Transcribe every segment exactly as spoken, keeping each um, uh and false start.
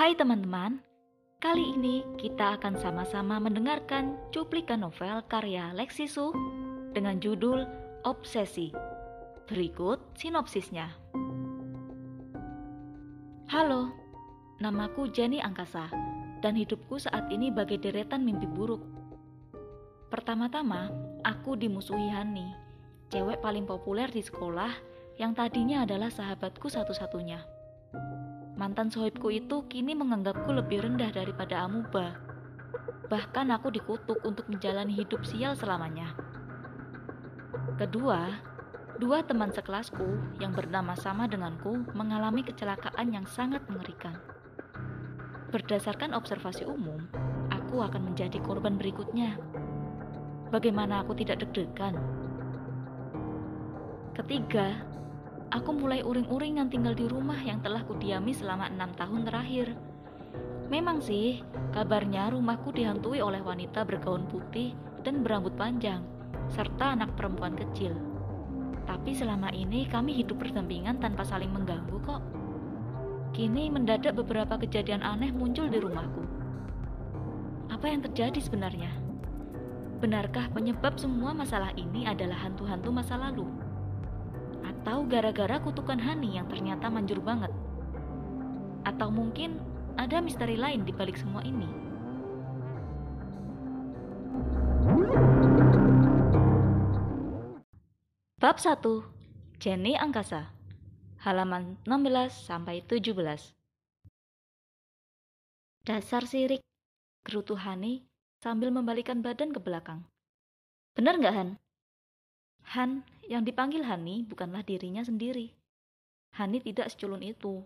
Hai teman-teman, kali ini kita akan sama-sama mendengarkan cuplikan novel karya Lexi Suh dengan judul Obsesi. Berikut sinopsisnya. Halo, namaku Jenny Angkasa dan hidupku saat ini bagai deretan mimpi buruk. Pertama-tama, aku dimusuhi Hani, cewek paling populer di sekolah yang tadinya adalah sahabatku satu-satunya. Mantan sohibku itu kini menganggapku lebih rendah daripada amuba. Bahkan aku dikutuk untuk menjalani hidup sial selamanya. Kedua, dua teman sekelasku yang bernama sama denganku mengalami kecelakaan yang sangat mengerikan. Berdasarkan observasi umum, aku akan menjadi korban berikutnya. Bagaimana aku tidak deg-degan? Ketiga, aku mulai uring-uringan tinggal di rumah yang telah kudiami selama enam tahun terakhir. Memang sih, kabarnya rumahku dihantui oleh wanita bergaun putih dan berambut panjang, serta anak perempuan kecil. Tapi selama ini kami hidup berdampingan tanpa saling mengganggu kok. Kini mendadak beberapa kejadian aneh muncul di rumahku. Apa yang terjadi sebenarnya? Benarkah penyebab semua masalah ini adalah hantu-hantu masa lalu? Atau gara-gara kutukan Hani yang ternyata manjur banget? Atau mungkin ada misteri lain di balik semua ini? Bab satu, Jenny Angkasa, halaman enam belas sampai tujuh belas. Dasar sirik, gerutu Hani sambil membalikkan badan ke belakang. Bener nggak, Han? Han yang dipanggil Hani bukanlah dirinya sendiri. Hani tidak seculun itu.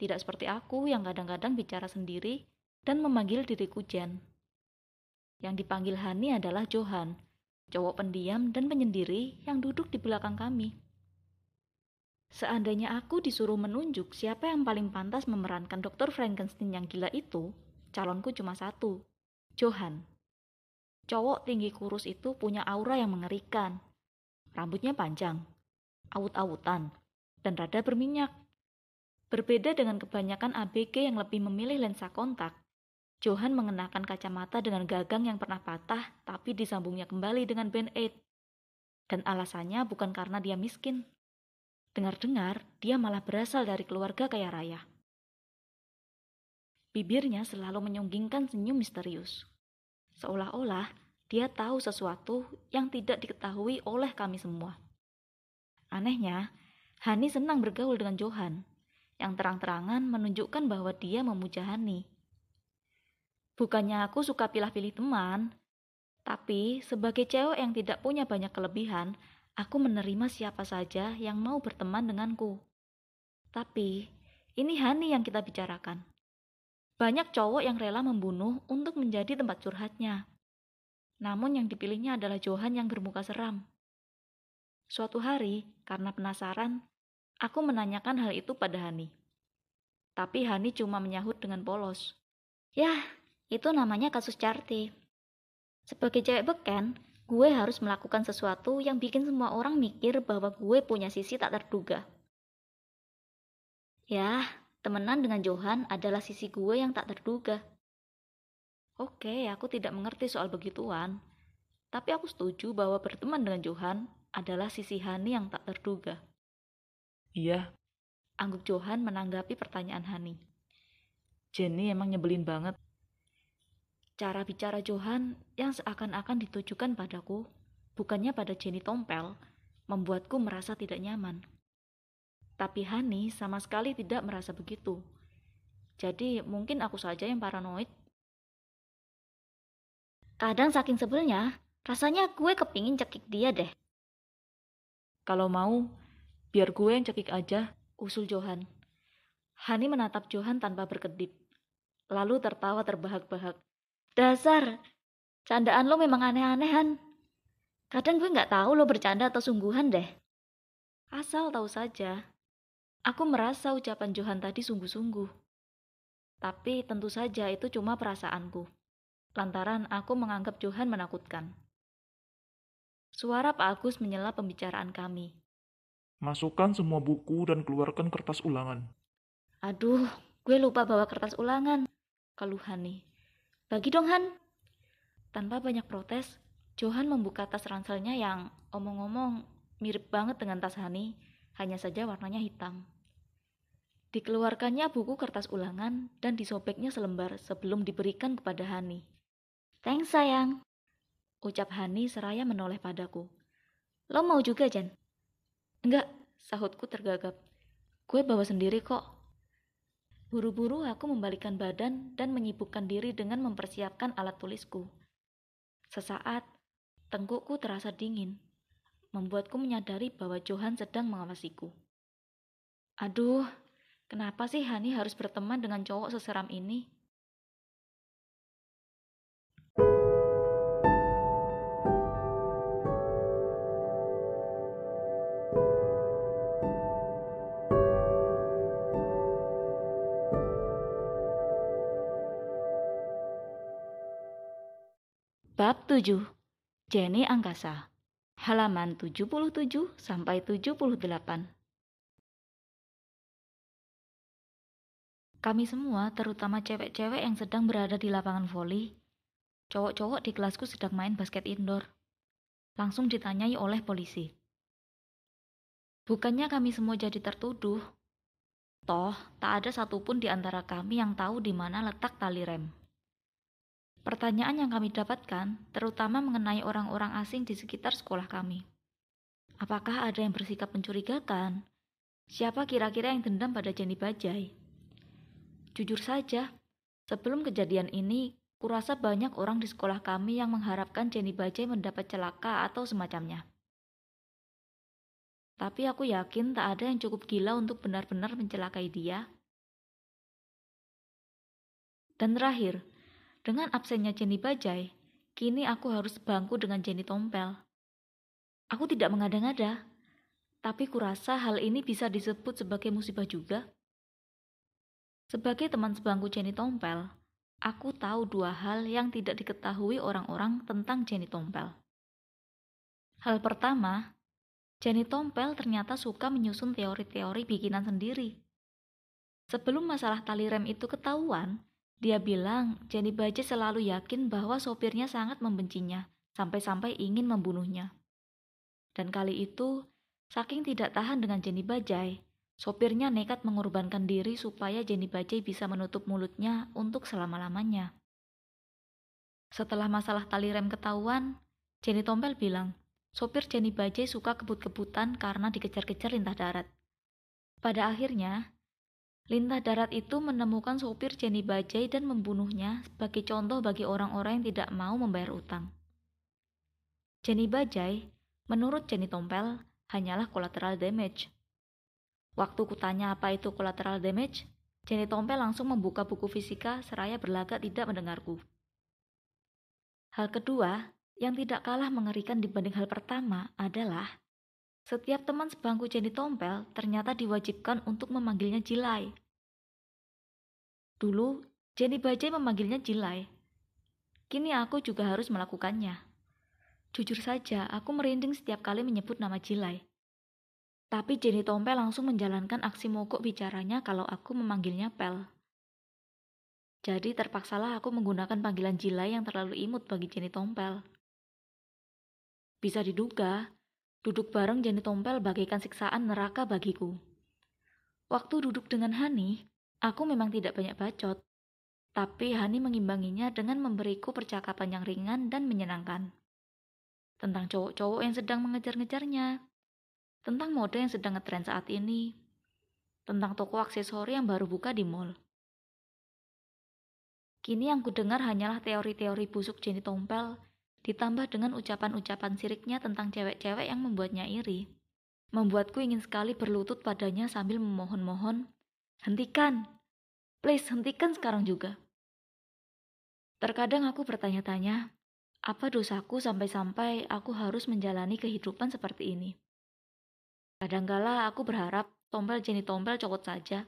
Tidak seperti aku yang kadang-kadang bicara sendiri dan memanggil diriku Jen. Yang dipanggil Hani adalah Johan, cowok pendiam dan penyendiri yang duduk di belakang kami. Seandainya aku disuruh menunjuk siapa yang paling pantas memerankan dokter Frankenstein yang gila itu, calonku cuma satu, Johan. Cowok tinggi kurus itu punya aura yang mengerikan. Rambutnya panjang, awut-awutan, dan rada berminyak. Berbeda dengan kebanyakan A B G yang lebih memilih lensa kontak, Johan mengenakan kacamata dengan gagang yang pernah patah tapi disambungnya kembali dengan band-aid. Dan alasannya bukan karena dia miskin. Dengar-dengar, dia malah berasal dari keluarga kaya raya. Bibirnya selalu menyunggingkan senyum misterius. Seolah-olah, dia tahu sesuatu yang tidak diketahui oleh kami semua. Anehnya, Hani senang bergaul dengan Johan, yang terang-terangan menunjukkan bahwa dia memuja Hani. Bukannya aku suka pilih-pilih teman, tapi sebagai cewek yang tidak punya banyak kelebihan, aku menerima siapa saja yang mau berteman denganku. Tapi, ini Hani yang kita bicarakan. Banyak cowok yang rela membunuh untuk menjadi tempat curhatnya. Namun yang dipilihnya adalah Johan yang bermuka seram. Suatu hari, karena penasaran, aku menanyakan hal itu pada Hani. Tapi Hani cuma menyahut dengan polos. Yah, itu namanya kasus Carti. Sebagai cewek beken, gue harus melakukan sesuatu yang bikin semua orang mikir bahwa gue punya sisi tak terduga. Yah, temenan dengan Johan adalah sisi gue yang tak terduga. Oke, aku tidak mengerti soal begituan, tapi aku setuju bahwa berteman dengan Johan adalah sisi Hani yang tak terduga. Iya, angguk Johan menanggapi pertanyaan Hani. Jenny emang nyebelin banget. Cara bicara Johan yang seakan-akan ditujukan padaku, bukannya pada Jenny Tompel, membuatku merasa tidak nyaman. Tapi Hani sama sekali tidak merasa begitu. Jadi mungkin aku saja yang paranoid. Kadang saking sebelnya, rasanya gue kepingin cekik dia deh. Kalau mau, biar gue yang cekik aja, usul Johan. Hani menatap Johan tanpa berkedip, lalu tertawa terbahak-bahak. Dasar, candaan lo memang aneh-anehan. Kadang gue gak tahu lo bercanda atau sungguhan deh. Asal tahu saja, aku merasa ucapan Johan tadi sungguh-sungguh. Tapi tentu saja itu cuma perasaanku. Lantaran aku menganggap Johan menakutkan. Suara Pak Agus menyela pembicaraan kami. Masukkan semua buku dan keluarkan kertas ulangan. Aduh, Gue lupa bawa kertas ulangan, keluh Hani. Bagi dong, Han. Tanpa banyak protes, Johan membuka tas ranselnya yang omong-omong mirip banget dengan tas Hani, hanya saja warnanya hitam. Dikeluarkannya buku kertas ulangan dan disobeknya selembar sebelum diberikan kepada Hani. Thanks, sayang, ucap Hani seraya menoleh padaku. Lo mau juga, Jen? Enggak, sahutku tergagap. Gue bawa sendiri kok. Buru-buru aku membalikkan badan dan menyibukkan diri dengan mempersiapkan alat tulisku. Sesaat, tengkukku terasa dingin, membuatku menyadari bahwa Johan sedang mengawasiku. Aduh, kenapa sih Hani harus berteman dengan cowok seseram ini? Bab tujuh, Jenny Angkasa, halaman tujuh puluh tujuh sampai tujuh puluh delapan. Kami semua, terutama cewek-cewek yang sedang berada di lapangan voli, cowok-cowok di kelasku sedang main basket indoor, langsung ditanyai oleh polisi. Bukannya kami semua jadi tertuduh, toh tak ada satupun di antara kami yang tahu di mana letak tali rem. Pertanyaan yang kami dapatkan terutama mengenai orang-orang asing di sekitar sekolah kami. Apakah ada yang bersikap mencurigakan? Siapa kira-kira yang dendam pada Jenny Bajai? Jujur saja, sebelum kejadian ini, kurasa banyak orang di sekolah kami yang mengharapkan Jenny Bajai mendapat celaka atau semacamnya. Tapi aku yakin tak ada yang cukup gila untuk benar-benar mencelakai dia. Dan terakhir, dengan absennya Jenny Bajai, kini aku harus sebangku dengan Jenny Tompel. Aku tidak mengada-ngada, tapi kurasa hal ini bisa disebut sebagai musibah juga. Sebagai teman sebangku Jenny Tompel, aku tahu dua hal yang tidak diketahui orang-orang tentang Jenny Tompel. Hal pertama, Jenny Tompel ternyata suka menyusun teori-teori bikinan sendiri. Sebelum masalah tali rem itu ketahuan, dia bilang Jenny Bajai selalu yakin bahwa sopirnya sangat membencinya, sampai-sampai ingin membunuhnya. Dan kali itu, saking tidak tahan dengan Jenny Bajai, sopirnya nekat mengorbankan diri supaya Jenny Bajai bisa menutup mulutnya untuk selama-lamanya. Setelah masalah tali rem ketahuan, Jenny Tompel bilang, sopir Jenny Bajai suka kebut-kebutan karena dikejar-kejar lintah darat. Pada akhirnya, lintah darat itu menemukan sopir Jenny Bajai dan membunuhnya sebagai contoh bagi orang-orang yang tidak mau membayar utang. Jenny Bajai, menurut Jenny Tompel, hanyalah collateral damage. Waktu kutanya apa itu collateral damage, Jenny Tompel langsung membuka buku fisika seraya berlagak tidak mendengarku. Hal kedua, yang tidak kalah mengerikan dibanding hal pertama adalah setiap teman sebangku Jenny Tompel ternyata diwajibkan untuk memanggilnya Jilai. Dulu, Jenny Bajai memanggilnya Jilai. Kini aku juga harus melakukannya. Jujur saja, aku merinding setiap kali menyebut nama Jilai. Tapi Jenny Tompel langsung menjalankan aksi mogok bicaranya kalau aku memanggilnya Pel. Jadi terpaksalah aku menggunakan panggilan Jilai yang terlalu imut bagi Jenny Tompel. Bisa diduga, duduk bareng Jenny Tompel bagaikan siksaan neraka bagiku. Waktu duduk dengan Hani, aku memang tidak banyak bacot. Tapi Hani mengimbanginya dengan memberiku percakapan yang ringan dan menyenangkan. Tentang cowok-cowok yang sedang mengejar-ngejarnya. Tentang mode yang sedang ngetren saat ini. Tentang toko aksesori yang baru buka di mall. Kini yang kudengar hanyalah teori-teori busuk Jenny Tompel, ditambah dengan ucapan-ucapan siriknya tentang cewek-cewek yang membuatnya iri. Membuatku ingin sekali berlutut padanya sambil memohon-mohon, hentikan, please hentikan sekarang juga. Terkadang aku bertanya-tanya, apa dosaku sampai-sampai aku harus menjalani kehidupan seperti ini? Kadangkala aku berharap Tompel Jenny Tompel cokot saja.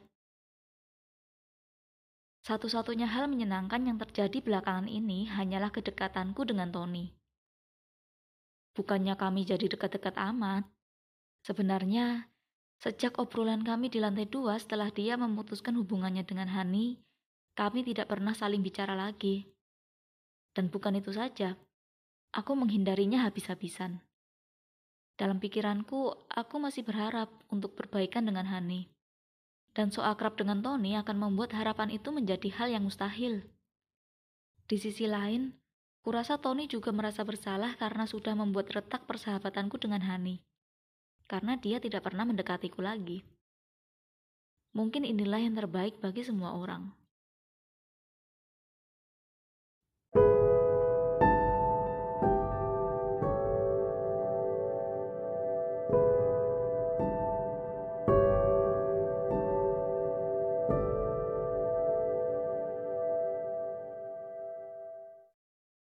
Satu-satunya hal menyenangkan yang terjadi belakangan ini hanyalah kedekatanku dengan Tony. Bukannya kami jadi dekat-dekat amat. Sebenarnya, Sejak obrolan kami di lantai dua setelah dia memutuskan hubungannya dengan Hani, kami tidak pernah saling bicara lagi. Dan bukan itu saja, aku menghindarinya habis-habisan. Dalam pikiranku, aku masih berharap untuk perbaikan dengan Hani. Dan so akrab dengan Tony akan membuat harapan itu menjadi hal yang mustahil. Di sisi lain, kurasa Tony juga merasa bersalah karena sudah membuat retak persahabatanku dengan Hani. Karena dia tidak pernah mendekatiku lagi. Mungkin inilah yang terbaik bagi semua orang.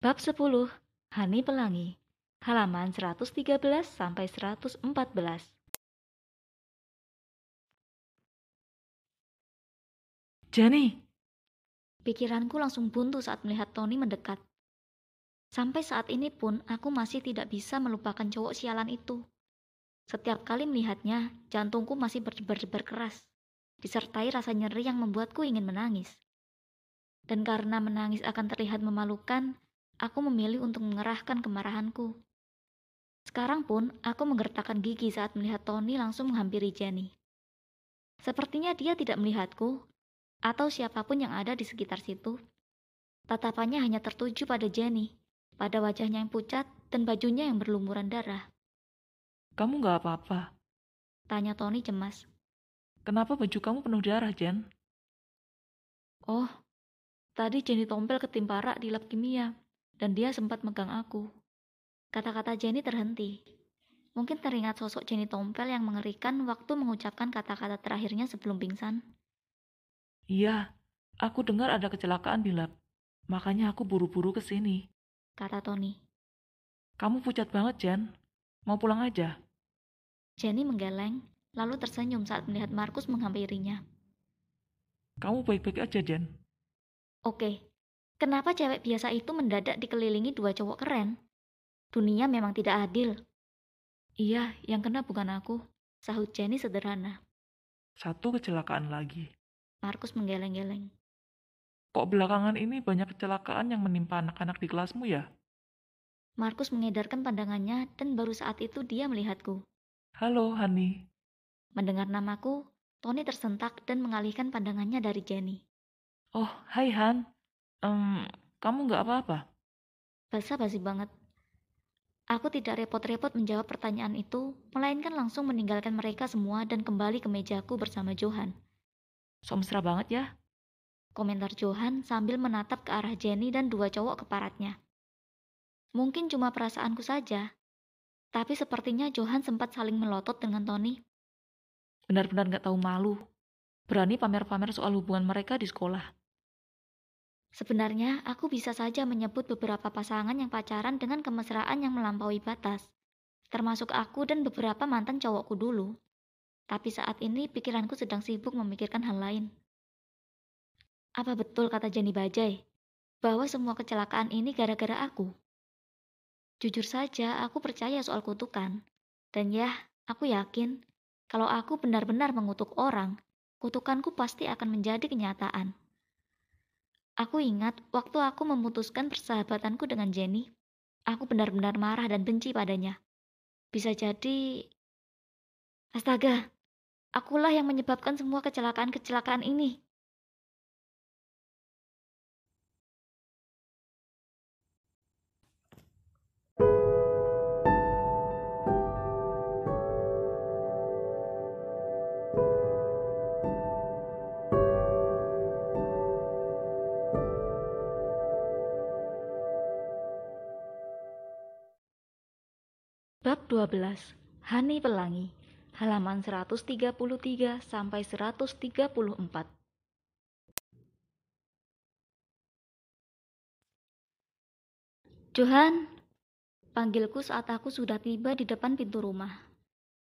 Bab sepuluh, Hani Pelangi. Halaman seratus tiga belas sampai seratus empat belas. Jenny! Pikiranku langsung buntu saat melihat Tony mendekat. Sampai saat ini pun aku masih tidak bisa melupakan cowok sialan itu. Setiap kali melihatnya, jantungku masih berdebar-debar keras, disertai rasa nyeri yang membuatku ingin menangis. Dan karena menangis akan terlihat memalukan, aku memilih untuk mengerahkan kemarahanku. Sekarang pun, aku menggertakkan gigi saat melihat Tony langsung menghampiri Jenny. Sepertinya dia tidak melihatku, atau siapapun yang ada di sekitar situ. Tatapannya hanya tertuju pada Jenny, pada wajahnya yang pucat dan bajunya yang berlumuran darah. Kamu gak apa-apa? Tanya Tony cemas. Kenapa baju kamu penuh darah, Jen? Oh, tadi Jenny Tompel ketimpa rak di lab kimia, dan dia sempat megang aku. Kata-kata Jenny terhenti. Mungkin teringat sosok Jenny Tompel yang mengerikan waktu mengucapkan kata-kata terakhirnya sebelum pingsan. Iya, aku dengar ada kecelakaan di lab. Makanya aku buru-buru ke sini, kata Tony. Kamu pucat banget, Jen. Mau pulang aja? Jenny menggeleng, lalu tersenyum saat melihat Markus menghampirinya. Kamu baik-baik aja, Jen. Oke, kenapa cewek biasa itu mendadak dikelilingi dua cowok keren? Dunia memang tidak adil. Iya, yang kena bukan aku, sahut Jenny sederhana. Satu kecelakaan lagi. Markus menggeleng-geleng. Kok belakangan ini banyak kecelakaan yang menimpa anak-anak di kelasmu ya? Markus mengedarkan pandangannya dan baru saat itu dia melihatku. Halo, Hani. Mendengar namaku, Tony tersentak dan mengalihkan pandangannya dari Jenny. Oh, hai Han. Um, kamu gak apa-apa? Basa-basi banget. Aku tidak repot-repot menjawab pertanyaan itu, melainkan langsung meninggalkan mereka semua dan kembali ke mejaku bersama Johan. Somsra banget ya? Komentar Johan sambil menatap ke arah Jenny dan dua cowok keparatnya. Mungkin cuma perasaanku saja, tapi sepertinya Johan sempat saling melotot dengan Tony. Benar-benar gak tahu malu. Berani pamer-pamer soal hubungan mereka di sekolah. Sebenarnya, aku bisa saja menyebut beberapa pasangan yang pacaran dengan kemesraan yang melampaui batas, termasuk aku dan beberapa mantan cowokku dulu. Tapi saat ini pikiranku sedang sibuk memikirkan hal lain. Apa betul kata Jenny Bajai, bahwa semua kecelakaan ini gara-gara aku? Jujur saja, aku percaya soal kutukan. Dan ya, aku yakin, kalau aku benar-benar mengutuk orang, kutukanku pasti akan menjadi kenyataan. Aku ingat waktu aku memutuskan persahabatanku dengan Jenny, aku benar-benar marah dan benci padanya. Bisa jadi... Astaga, akulah yang menyebabkan semua kecelakaan-kecelakaan ini. Bab dua belas, Hani Pelangi, halaman seratus tiga puluh tiga sampai seratus tiga puluh empat. Johan, panggilku saat aku sudah tiba di depan pintu rumah.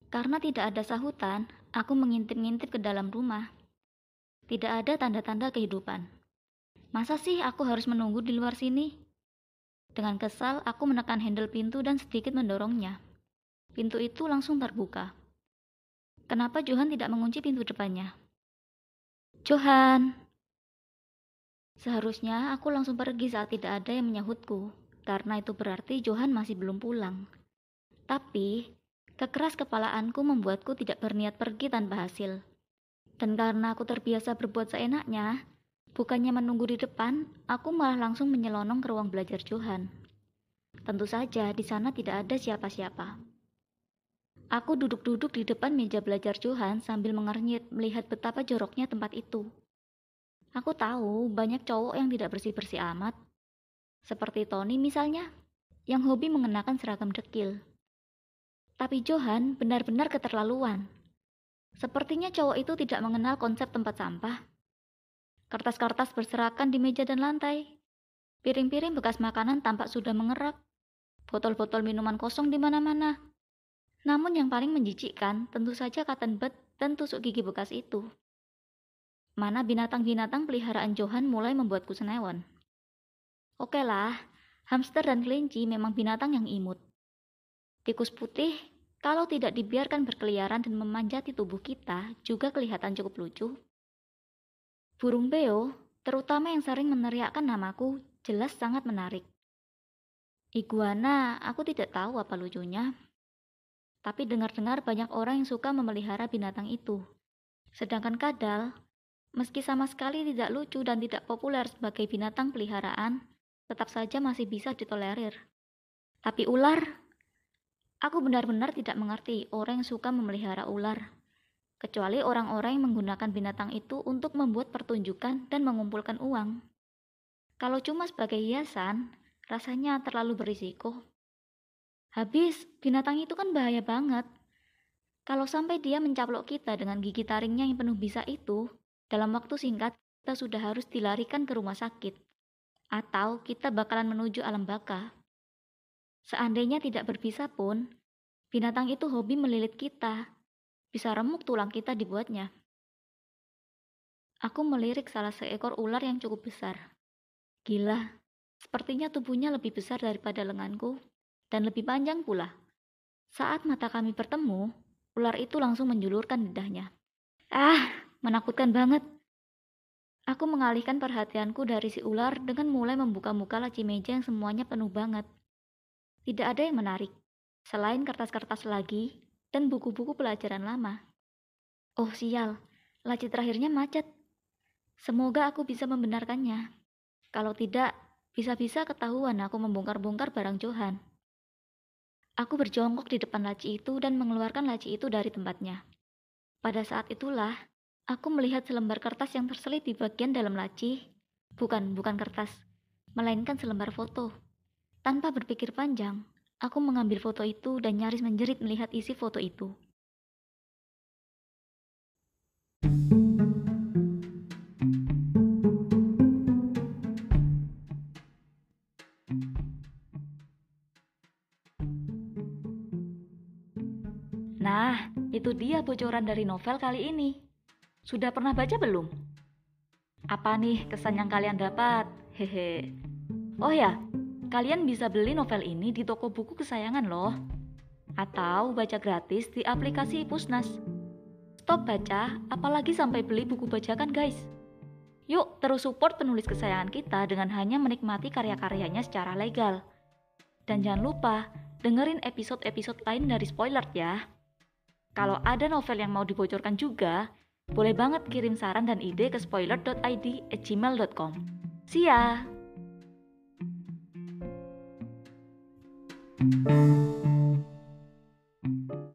Karena tidak ada sahutan, aku mengintip-ngintip ke dalam rumah. Tidak ada tanda-tanda kehidupan. Masa sih aku harus menunggu di luar sini? Dengan kesal, aku menekan handle pintu dan sedikit mendorongnya. Pintu itu langsung terbuka. Kenapa Johan tidak mengunci pintu depannya? Johan! Seharusnya aku langsung pergi saat tidak ada yang menyahutku, karena itu berarti Johan masih belum pulang. Tapi, kekeras kepalaanku membuatku tidak berniat pergi tanpa hasil. Dan karena aku terbiasa berbuat seenaknya, bukannya menunggu di depan, aku malah langsung menyelonong ke ruang belajar Johan. Tentu saja di sana tidak ada siapa-siapa. Aku duduk-duduk di depan meja belajar Johan sambil mengernyit melihat betapa joroknya tempat itu. Aku tahu banyak cowok yang tidak bersih-bersih amat. Seperti Tony misalnya, yang hobi mengenakan seragam dekil. Tapi Johan benar-benar keterlaluan. Sepertinya cowok itu tidak mengenal konsep tempat sampah. Kertas-kertas berserakan di meja dan lantai. Piring-piring bekas makanan tampak sudah mengerak. Botol-botol minuman kosong di mana-mana. Namun yang paling menjijikkan tentu saja cotton bud dan tusuk gigi bekas itu. Mana binatang-binatang peliharaan Johan mulai membuatku senewan. Oke lah, hamster dan kelinci memang binatang yang imut. Tikus putih, kalau tidak dibiarkan berkeliaran dan memanjati tubuh kita, juga kelihatan cukup lucu. Burung beo, terutama yang sering meneriakkan namaku, jelas sangat menarik. Iguana, aku tidak tahu apa lucunya. Tapi dengar-dengar banyak orang yang suka memelihara binatang itu. Sedangkan kadal, meski sama sekali tidak lucu dan tidak populer sebagai binatang peliharaan, tetap saja masih bisa ditolerir. Tapi ular? Aku benar-benar tidak mengerti orang yang suka memelihara ular. Kecuali orang-orang yang menggunakan binatang itu untuk membuat pertunjukan dan mengumpulkan uang. Kalau cuma sebagai hiasan, rasanya terlalu berisiko. Habis, binatang itu kan bahaya banget. Kalau sampai dia mencaplok kita dengan gigi taringnya yang penuh bisa itu, dalam waktu singkat kita sudah harus dilarikan ke rumah sakit. Atau kita bakalan menuju alam baka. Seandainya tidak berbisa pun, binatang itu hobi melilit kita. Bisa remuk tulang kita dibuatnya. Aku melirik salah seekor ular yang cukup besar. Gila, sepertinya tubuhnya lebih besar daripada lenganku. Dan lebih panjang pula. Saat mata kami bertemu, ular itu langsung menjulurkan lidahnya. Ah, menakutkan banget. Aku mengalihkan perhatianku dari si ular dengan mulai membuka-buka laci meja yang semuanya penuh banget. Tidak ada yang menarik, selain kertas-kertas lagi dan buku-buku pelajaran lama. Oh sial, laci terakhirnya macet. Semoga aku bisa membenarkannya. Kalau tidak, bisa-bisa ketahuan aku membongkar-bongkar barang Johan. Aku berjongkok di depan laci itu dan mengeluarkan laci itu dari tempatnya. Pada saat itulah, aku melihat selembar kertas yang terselip di bagian dalam laci. Bukan, bukan kertas, melainkan selembar foto. Tanpa berpikir panjang, aku mengambil foto itu dan nyaris menjerit melihat isi foto itu. Nah, itu dia bocoran dari novel kali ini. Sudah pernah baca belum? Apa nih kesan yang kalian dapat? Hehe. Oh ya, kalian bisa beli novel ini di toko buku kesayangan loh. Atau baca gratis di aplikasi Ipusnas. Stop baca, apalagi sampai beli buku bajakan guys. Yuk terus support penulis kesayangan kita dengan hanya menikmati karya-karyanya secara legal. Dan jangan lupa dengerin episode-episode lain dari Spoilert ya. Kalau ada novel yang mau dibocorkan juga, boleh banget kirim saran dan ide ke spoiler dot i d at gmail dot com. See ya!